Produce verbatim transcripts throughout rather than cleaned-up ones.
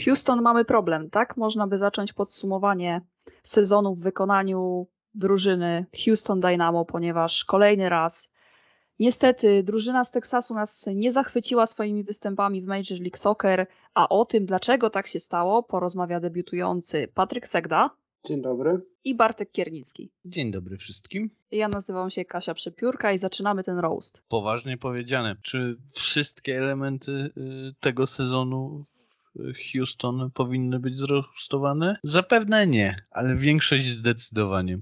W Houston mamy problem, tak? Można by zacząć podsumowanie sezonu w wykonaniu drużyny Houston Dynamo, ponieważ kolejny raz niestety drużyna z Teksasu nas nie zachwyciła swoimi występami w Major League Soccer, a o tym, dlaczego tak się stało, porozmawia debiutujący Patryk Segda. Dzień dobry. I Bartek Kiernicki. Dzień dobry wszystkim. Ja nazywam się Kasia Przepiórka i zaczynamy ten roast. Poważnie powiedziane, czy wszystkie elementy tego sezonu Houston powinny być zroastowane? Zapewne nie, ale większość zdecydowanie.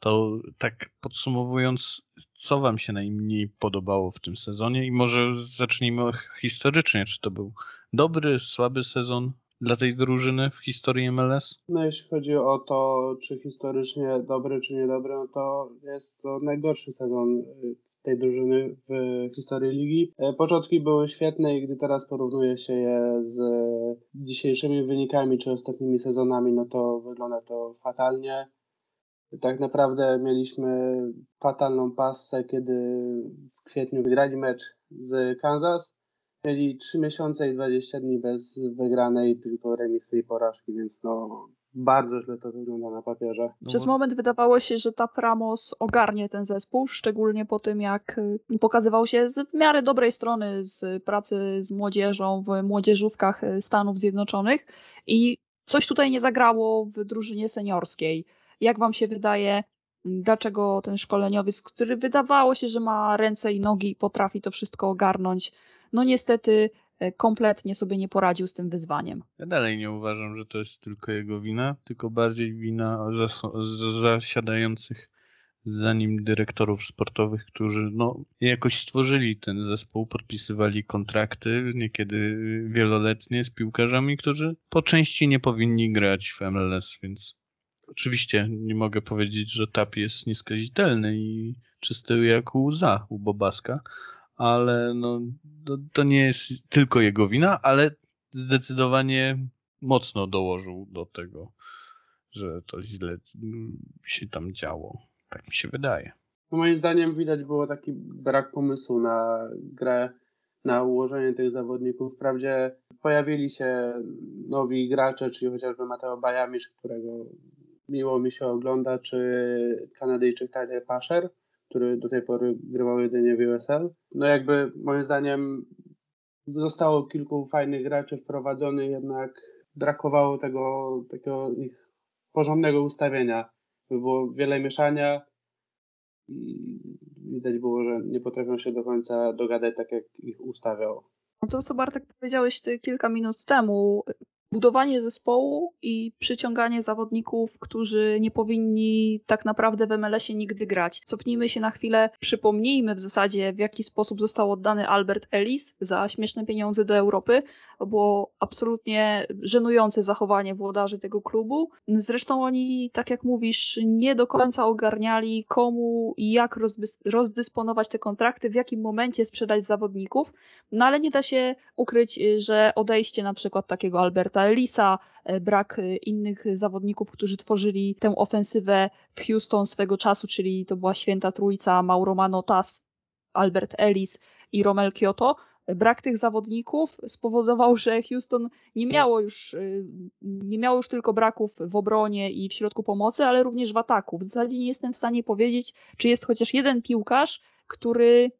To tak podsumowując, co wam się najmniej podobało w tym sezonie i może zacznijmy historycznie, czy to był dobry, słaby sezon dla tej drużyny w historii M L S? No jeśli chodzi o to, czy historycznie dobry, czy niedobry, no to jest to najgorszy sezon tej drużyny w historii ligi. Początki były świetne i gdy teraz porównuje się je z dzisiejszymi wynikami czy ostatnimi sezonami, no to wygląda to fatalnie. Tak naprawdę mieliśmy fatalną passę, kiedy w kwietniu wygrali mecz z Kansas. Mieli trzy miesiące i dwadzieścia dni bez wygranej, tylko remisy i porażki, więc no bardzo źle to wygląda na papierze. Przez moment wydawało się, że ta Pramos ogarnie ten zespół, szczególnie po tym, jak pokazywał się z w miarę dobrej strony z pracy z młodzieżą w młodzieżówkach Stanów Zjednoczonych i coś tutaj nie zagrało w drużynie seniorskiej. Jak wam się wydaje, dlaczego ten szkoleniowiec, który wydawało się, że ma ręce i nogi i potrafi to wszystko ogarnąć, no niestety kompletnie sobie nie poradził z tym wyzwaniem? Ja dalej nie uważam, że to jest tylko jego wina, tylko bardziej wina zasiadających za nim dyrektorów sportowych, którzy no, jakoś stworzyli ten zespół, podpisywali kontrakty, niekiedy wieloletnie, z piłkarzami, którzy po części nie powinni grać w M L S, więc oczywiście nie mogę powiedzieć, że T A P jest nieskazitelny i czysty jak łza u Bobaska, ale no, to, to nie jest tylko jego wina, ale zdecydowanie mocno dołożył do tego, że to źle się tam działo. Tak mi się wydaje. Moim zdaniem widać było taki brak pomysłu na grę, na ułożenie tych zawodników. Wprawdzie pojawili się nowi gracze, czyli chociażby Mateo Bajamis, którego miło mi się ogląda, czy Kanadyjczyk Tyler Pasher, który do tej pory grywał jedynie w U S L. No jakby moim zdaniem zostało kilku fajnych graczy wprowadzonych, jednak brakowało tego takiego ich porządnego ustawienia. Było wiele mieszania i widać było, że nie potrafią się do końca dogadać tak, jak ich ustawiało. To, co Bartek powiedziałeś ty kilka minut temu, budowanie zespołu i przyciąganie zawodników, którzy nie powinni tak naprawdę w M L S-ie nigdy grać. Cofnijmy się na chwilę, przypomnijmy w zasadzie, w jaki sposób został oddany Alberth Elis za śmieszne pieniądze do Europy. To było absolutnie żenujące zachowanie włodarzy tego klubu. Zresztą oni, tak jak mówisz, nie do końca ogarniali, komu i jak rozdysponować te kontrakty, w jakim momencie sprzedać zawodników. No ale nie da się ukryć, że odejście na przykład takiego Albertha Elisa, brak innych zawodników, którzy tworzyli tę ofensywę w Houston swego czasu, czyli to była święta trójca Mauro Manotas, Alberth Elis i Romel Kioto. Brak tych zawodników spowodował, że Houston nie miało już nie miało już tylko braków w obronie i w środku pomocy, ale również w ataku. W zasadzie nie jestem w stanie powiedzieć, czy jest chociaż jeden piłkarz, który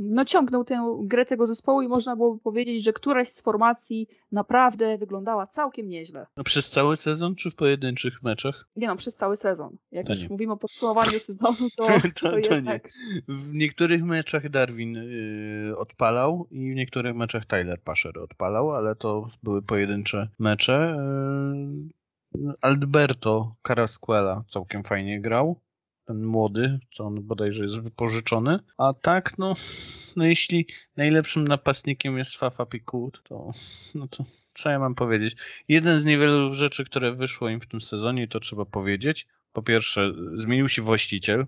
no, ciągnął tę grę tego zespołu i można byłoby powiedzieć, że któraś z formacji naprawdę wyglądała całkiem nieźle. No, przez cały sezon czy w pojedynczych meczach? Nie no, przez cały sezon. Jak to już nie. Mówimy o podsumowaniu sezonu, to, to, to, to jednak... nie. W niektórych meczach Darwin yy, odpalał i w niektórych meczach Tyler Pasher odpalał, ale to były pojedyncze mecze. Yy, Alberto Carasquela całkiem fajnie grał. Ten młody, co on bodajże jest wypożyczony. A tak, no, no jeśli najlepszym napastnikiem jest Fafa Pikou, to, no to co ja mam powiedzieć? Jeden z niewielu rzeczy, które wyszło im w tym sezonie, to trzeba powiedzieć. Po pierwsze, zmienił się właściciel.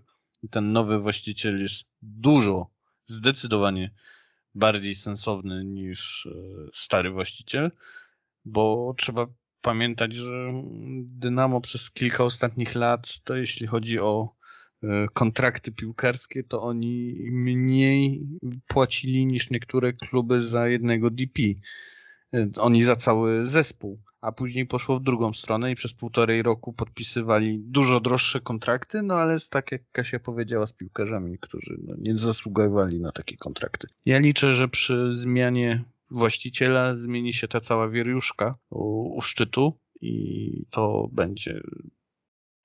Ten nowy właściciel jest dużo, zdecydowanie bardziej sensowny niż stary właściciel, bo trzeba pamiętać, że Dynamo przez kilka ostatnich lat, to jeśli chodzi o kontrakty piłkarskie, to oni mniej płacili niż niektóre kluby za jednego D P. Oni za cały zespół. a później poszło w drugą stronę i przez półtorej roku podpisywali dużo droższe kontrakty, no ale tak jak Kasia powiedziała, z piłkarzami, którzy no, nie zasługiwali na takie kontrakty. Ja liczę, że przy zmianie właściciela zmieni się ta cała wieruszka u, u szczytu i to będzie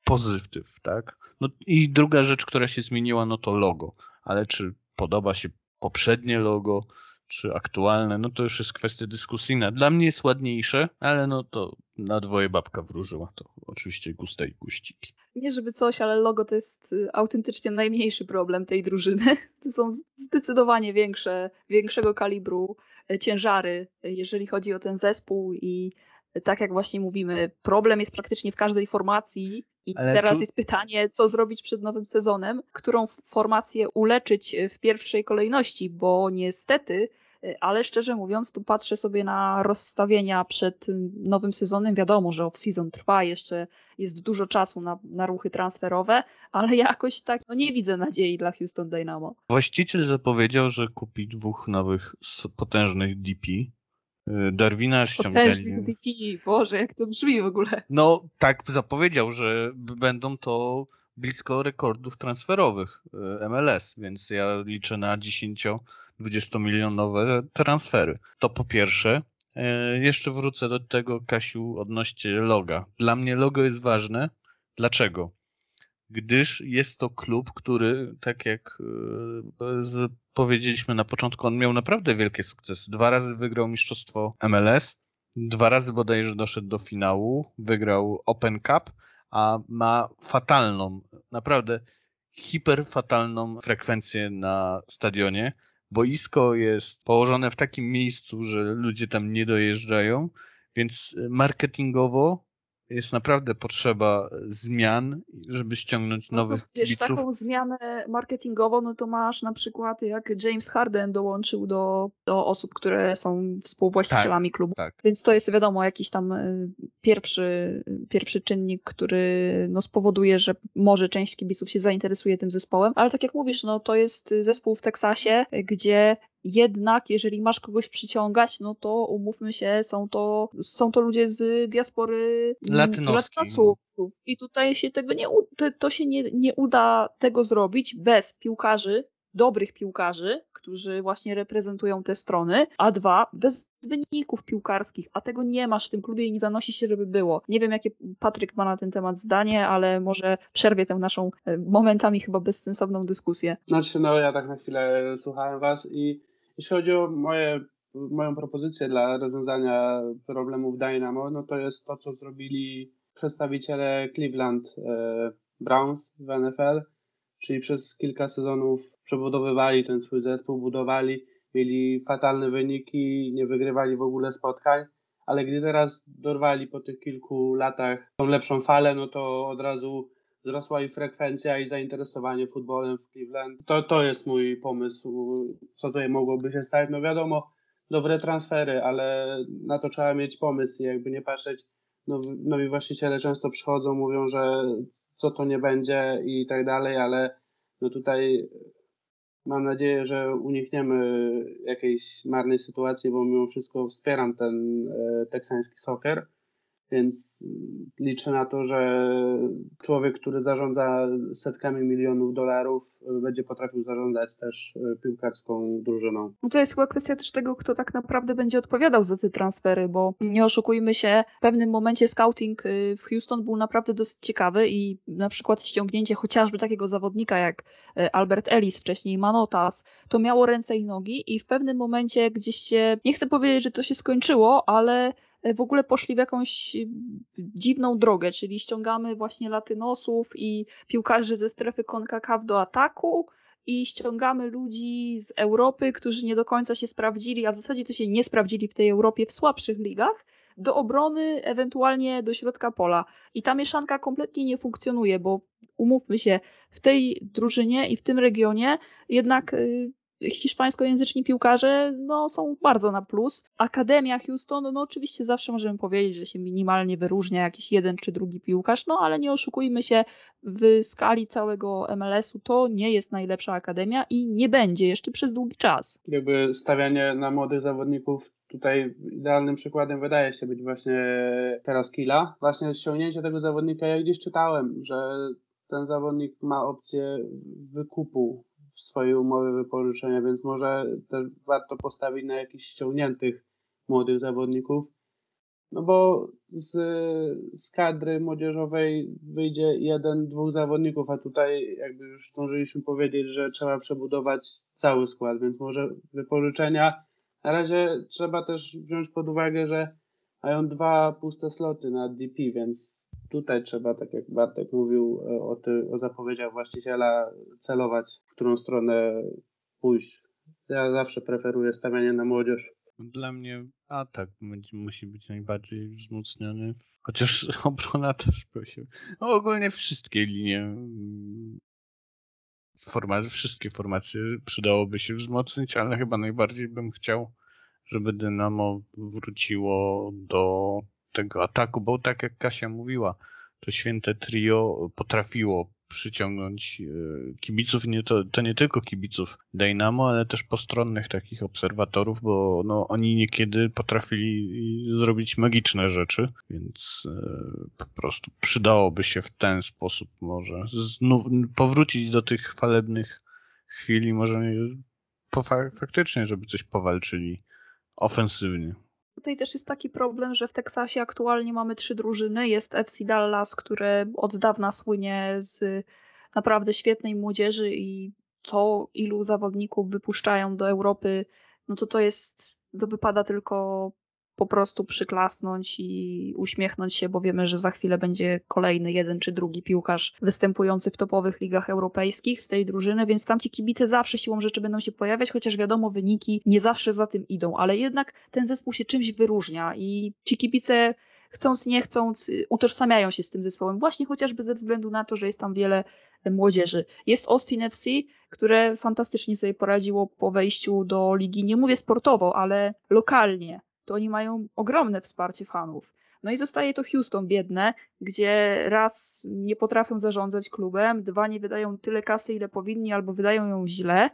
pozytyw, tak? No i druga rzecz, która się zmieniła, no to logo, ale czy podoba się poprzednie logo, czy aktualne, no to już jest kwestia dyskusyjna. Dla mnie jest ładniejsze, ale no to na dwoje babka wróżyła, to oczywiście gusta i guściki. Nie żeby coś, ale logo to jest autentycznie najmniejszy problem tej drużyny. To są zdecydowanie większe, większego kalibru ciężary, jeżeli chodzi o ten zespół i tak jak właśnie mówimy, problem jest praktycznie w każdej formacji i ale teraz tu... jest pytanie, co zrobić przed nowym sezonem, którą formację uleczyć w pierwszej kolejności, bo niestety, ale szczerze mówiąc, tu patrzę sobie na rozstawienia przed nowym sezonem. Wiadomo, że off-season trwa, jeszcze jest dużo czasu na, na ruchy transferowe, ale jakoś tak no nie widzę nadziei dla Houston Dynamo. Właściciel zapowiedział, że kupi dwóch nowych potężnych D P. Darwina ściągnęli. Potężnych D P, Boże, jak to brzmi w ogóle. No tak zapowiedział, że będą to blisko rekordów transferowych M L S, więc ja liczę na dziesięcio-dwudziestomilionowe transfery. To po pierwsze. Jeszcze wrócę do tego, Kasiu, odnośnie loga. Dla mnie logo jest ważne. Dlaczego? Gdyż jest to klub, który, tak jak powiedzieliśmy na początku, on miał naprawdę wielkie sukcesy. Dwa razy wygrał mistrzostwo M L S, dwa razy bodajże doszedł do finału, wygrał Open Cup, a ma fatalną, naprawdę hiperfatalną frekwencję na stadionie. Boisko jest położone w takim miejscu, że ludzie tam nie dojeżdżają, więc marketingowo jest naprawdę potrzeba zmian, żeby ściągnąć no, nowych wiesz, kibiców. Wiesz, taką zmianę marketingową, no to masz na przykład jak James Harden dołączył do, do osób, które są współwłaścicielami tak, klubu. Tak. Więc to jest wiadomo jakiś tam pierwszy, pierwszy czynnik, który no, spowoduje, że może część kibiców się zainteresuje tym zespołem. Ale tak jak mówisz, no to jest zespół w Teksasie, gdzie jednak, jeżeli masz kogoś przyciągać, no to umówmy się, są to, są to ludzie z diaspory latynosów. I tutaj się tego nie, to się nie, nie uda tego zrobić bez piłkarzy, dobrych piłkarzy, którzy właśnie reprezentują te strony, a dwa, bez wyników piłkarskich, a tego nie masz w tym klubie i nie zanosi się, żeby było. Nie wiem, jakie Patryk ma na ten temat zdanie, ale może przerwie tę naszą momentami chyba bezsensowną dyskusję. Znaczy, no ja tak na chwilę słuchałem was i jeśli chodzi o moje, moją propozycję dla rozwiązania problemów Dynamo, no to jest to, co zrobili przedstawiciele Cleveland Browns w N F L, czyli przez kilka sezonów przebudowywali ten swój zespół, budowali, mieli fatalne wyniki, nie wygrywali w ogóle spotkań, ale gdy teraz dorwali po tych kilku latach tą lepszą falę, no to od razu wzrosła i frekwencja i zainteresowanie futbolem w Cleveland. To, to jest mój pomysł, co tutaj mogłoby się stać. No wiadomo, dobre transfery, ale na to trzeba mieć pomysł i jakby nie patrzeć, no, nowi właściciele często przychodzą, mówią, że co to nie będzie i tak dalej, ale no tutaj mam nadzieję, że unikniemy jakiejś marnej sytuacji, bo mimo wszystko wspieram ten teksański soccer, więc liczę na to, że człowiek, który zarządza setkami milionów dolarów, będzie potrafił zarządzać też piłkarską drużyną. No to jest chyba kwestia też tego, kto tak naprawdę będzie odpowiadał za te transfery, bo nie oszukujmy się, w pewnym momencie scouting w Houston był naprawdę dosyć ciekawy i na przykład ściągnięcie chociażby takiego zawodnika jak Alberth Elis, wcześniej Manotas, to miało ręce i nogi i w pewnym momencie gdzieś się, nie chcę powiedzieć, że to się skończyło, ale w ogóle poszli w jakąś dziwną drogę, czyli ściągamy właśnie latynosów i piłkarzy ze strefy CONCACAF do ataku i ściągamy ludzi z Europy, którzy nie do końca się sprawdzili, a w zasadzie to się nie sprawdzili w tej Europie w słabszych ligach, do obrony, ewentualnie do środka pola. I ta mieszanka kompletnie nie funkcjonuje, bo umówmy się, w tej drużynie i w tym regionie jednak Yy, hiszpańskojęzyczni piłkarze no, są bardzo na plus. Akademia Houston, no oczywiście zawsze możemy powiedzieć, że się minimalnie wyróżnia jakiś jeden czy drugi piłkarz, no ale nie oszukujmy się, w skali całego M L S-u to nie jest najlepsza akademia i nie będzie jeszcze przez długi czas. Jakby stawianie na młodych zawodników Tutaj idealnym przykładem wydaje się być właśnie teraz Kila. Właśnie ściągnięcie tego zawodnika, ja gdzieś czytałem, że ten zawodnik ma opcję wykupu w swojej umowie wypożyczenia, więc może też warto postawić na jakichś ściągniętych młodych zawodników. No bo z, z kadry młodzieżowej wyjdzie jeden, dwóch zawodników, a tutaj jakby już zdążyliśmy powiedzieć, że trzeba przebudować cały skład, więc może wypożyczenia. Na razie trzeba też wziąć pod uwagę, że mają dwa puste sloty na D P, więc tutaj trzeba, tak jak Bartek mówił o, ty, o zapowiedziach właściciela, celować, w którą stronę pójść. Ja zawsze preferuję stawianie na młodzież. Dla mnie atak musi być najbardziej wzmocniony, chociaż obrona też prosi. No ogólnie wszystkie linie, forma- wszystkie formacje przydałoby się wzmocnić, ale chyba najbardziej bym chciał, żeby Dynamo wróciło do tego ataku, bo tak jak Kasia mówiła, to święte trio potrafiło przyciągnąć kibiców, nie to, to nie tylko kibiców Dynamo, ale też postronnych takich obserwatorów, bo no, oni niekiedy potrafili zrobić magiczne rzeczy, więc e, po prostu przydałoby się w ten sposób może znów powrócić do tych chwalebnych chwil i może po, faktycznie, żeby coś powalczyli ofensywnie. Tutaj też jest taki problem, że w Teksasie aktualnie mamy trzy drużyny. Jest F C Dallas, które od dawna słynie z naprawdę świetnej młodzieży i to, ilu zawodników wypuszczają do Europy, no to to jest, to wypada tylko po prostu przyklasnąć i uśmiechnąć się, bo wiemy, że za chwilę będzie kolejny jeden czy drugi piłkarz występujący w topowych ligach europejskich z tej drużyny, więc tamci kibice zawsze siłą rzeczy będą się pojawiać, chociaż wiadomo, wyniki nie zawsze za tym idą, ale jednak ten zespół się czymś wyróżnia i ci kibice chcąc, nie chcąc, utożsamiają się z tym zespołem, właśnie chociażby ze względu na to, że jest tam wiele młodzieży. Jest Austin F C, które fantastycznie sobie poradziło po wejściu do ligi, nie mówię sportowo, ale lokalnie. To oni mają ogromne wsparcie fanów. No i zostaje to Houston biedne, gdzie raz nie potrafią zarządzać klubem, dwa nie wydają tyle kasy, ile powinni, albo wydają ją źle.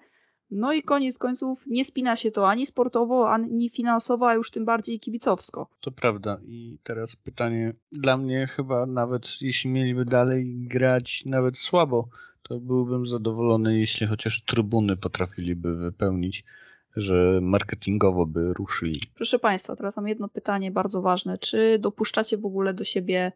No i koniec końców nie spina się to ani sportowo, ani finansowo, a już tym bardziej kibicowsko. To prawda. I teraz pytanie dla mnie chyba nawet, jeśli mieliby dalej grać nawet słabo, to byłbym zadowolony, jeśli chociaż trybuny potrafiliby wypełnić, że marketingowo by ruszyli. Proszę Państwa, teraz mam jedno pytanie bardzo ważne. Czy dopuszczacie w ogóle do siebie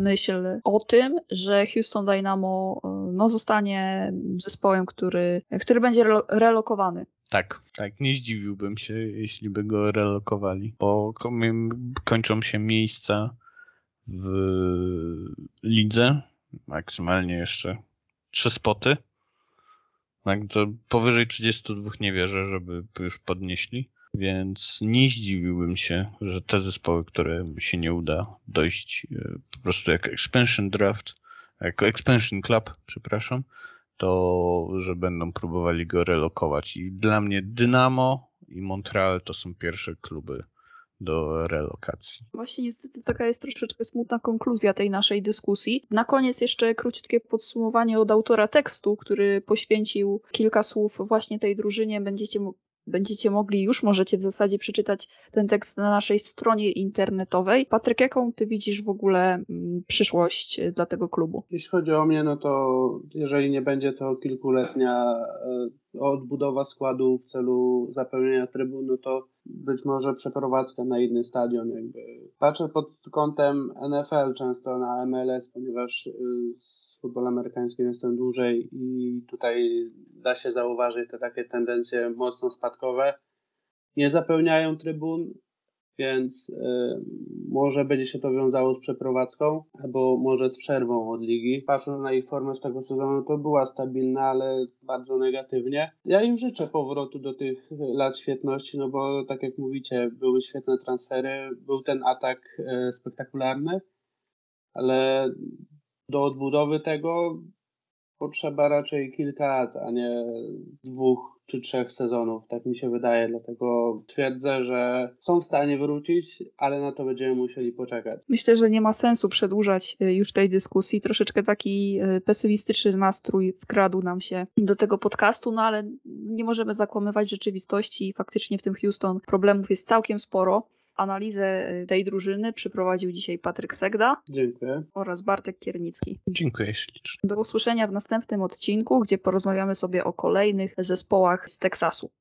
myśl o tym, że Houston Dynamo no, zostanie zespołem, który, który będzie relokowany? Tak, tak. Nie zdziwiłbym się, jeśli by go relokowali, bo kończą się miejsca w lidze, maksymalnie jeszcze trzy spoty. Tak, to powyżej trzydziestu dwóch nie wierzę, żeby już podnieśli, więc nie zdziwiłbym się, że te zespoły, które się nie uda dojść po prostu jako Expansion Draft, jako Expansion Club, przepraszam, to że będą próbowali go relokować. I dla mnie Dynamo i Montreal to są pierwsze kluby do relokacji. Właśnie niestety taka jest troszeczkę smutna konkluzja tej naszej dyskusji. Na koniec jeszcze króciutkie podsumowanie od autora tekstu, który poświęcił kilka słów właśnie tej drużynie. Będziecie, będziecie mogli, już możecie w zasadzie przeczytać ten tekst na naszej stronie internetowej. Patryk, jaką ty widzisz w ogóle przyszłość dla tego klubu? Jeśli chodzi o mnie, no to jeżeli nie będzie to kilkuletnia odbudowa składu w celu zapełnienia trybun, no to być może przeprowadzka na inny stadion. Jakby. Patrzę pod kątem N F L często na M L S, ponieważ futbol amerykański jestem dłużej i tutaj da się zauważyć te takie tendencje mocno spadkowe. Nie zapełniają trybun, więc y, może będzie się to wiązało z przeprowadzką, albo może z przerwą od ligi. Patrząc na ich formę z tego sezonu, to była stabilna, ale bardzo negatywnie. Ja im życzę powrotu do tych lat świetności, no bo tak jak mówicie, były świetne transfery, był ten atak y, spektakularny, ale do odbudowy tego potrzeba raczej kilka lat, a nie dwóch, czy trzech sezonów, tak mi się wydaje, dlatego twierdzę, że są w stanie wrócić, ale na to będziemy musieli poczekać. Myślę, że nie ma sensu przedłużać już tej dyskusji, troszeczkę taki pesymistyczny nastrój wkradł nam się do tego podcastu, no ale nie możemy zakłamywać rzeczywistości i faktycznie w tym Houston problemów jest całkiem sporo. Analizę tej drużyny przeprowadził dzisiaj Patryk Segda. Dziękuję. Oraz Bartek Kiernicki. Dziękuję ślicznie. Do usłyszenia w następnym odcinku, gdzie porozmawiamy sobie o kolejnych zespołach z Teksasu.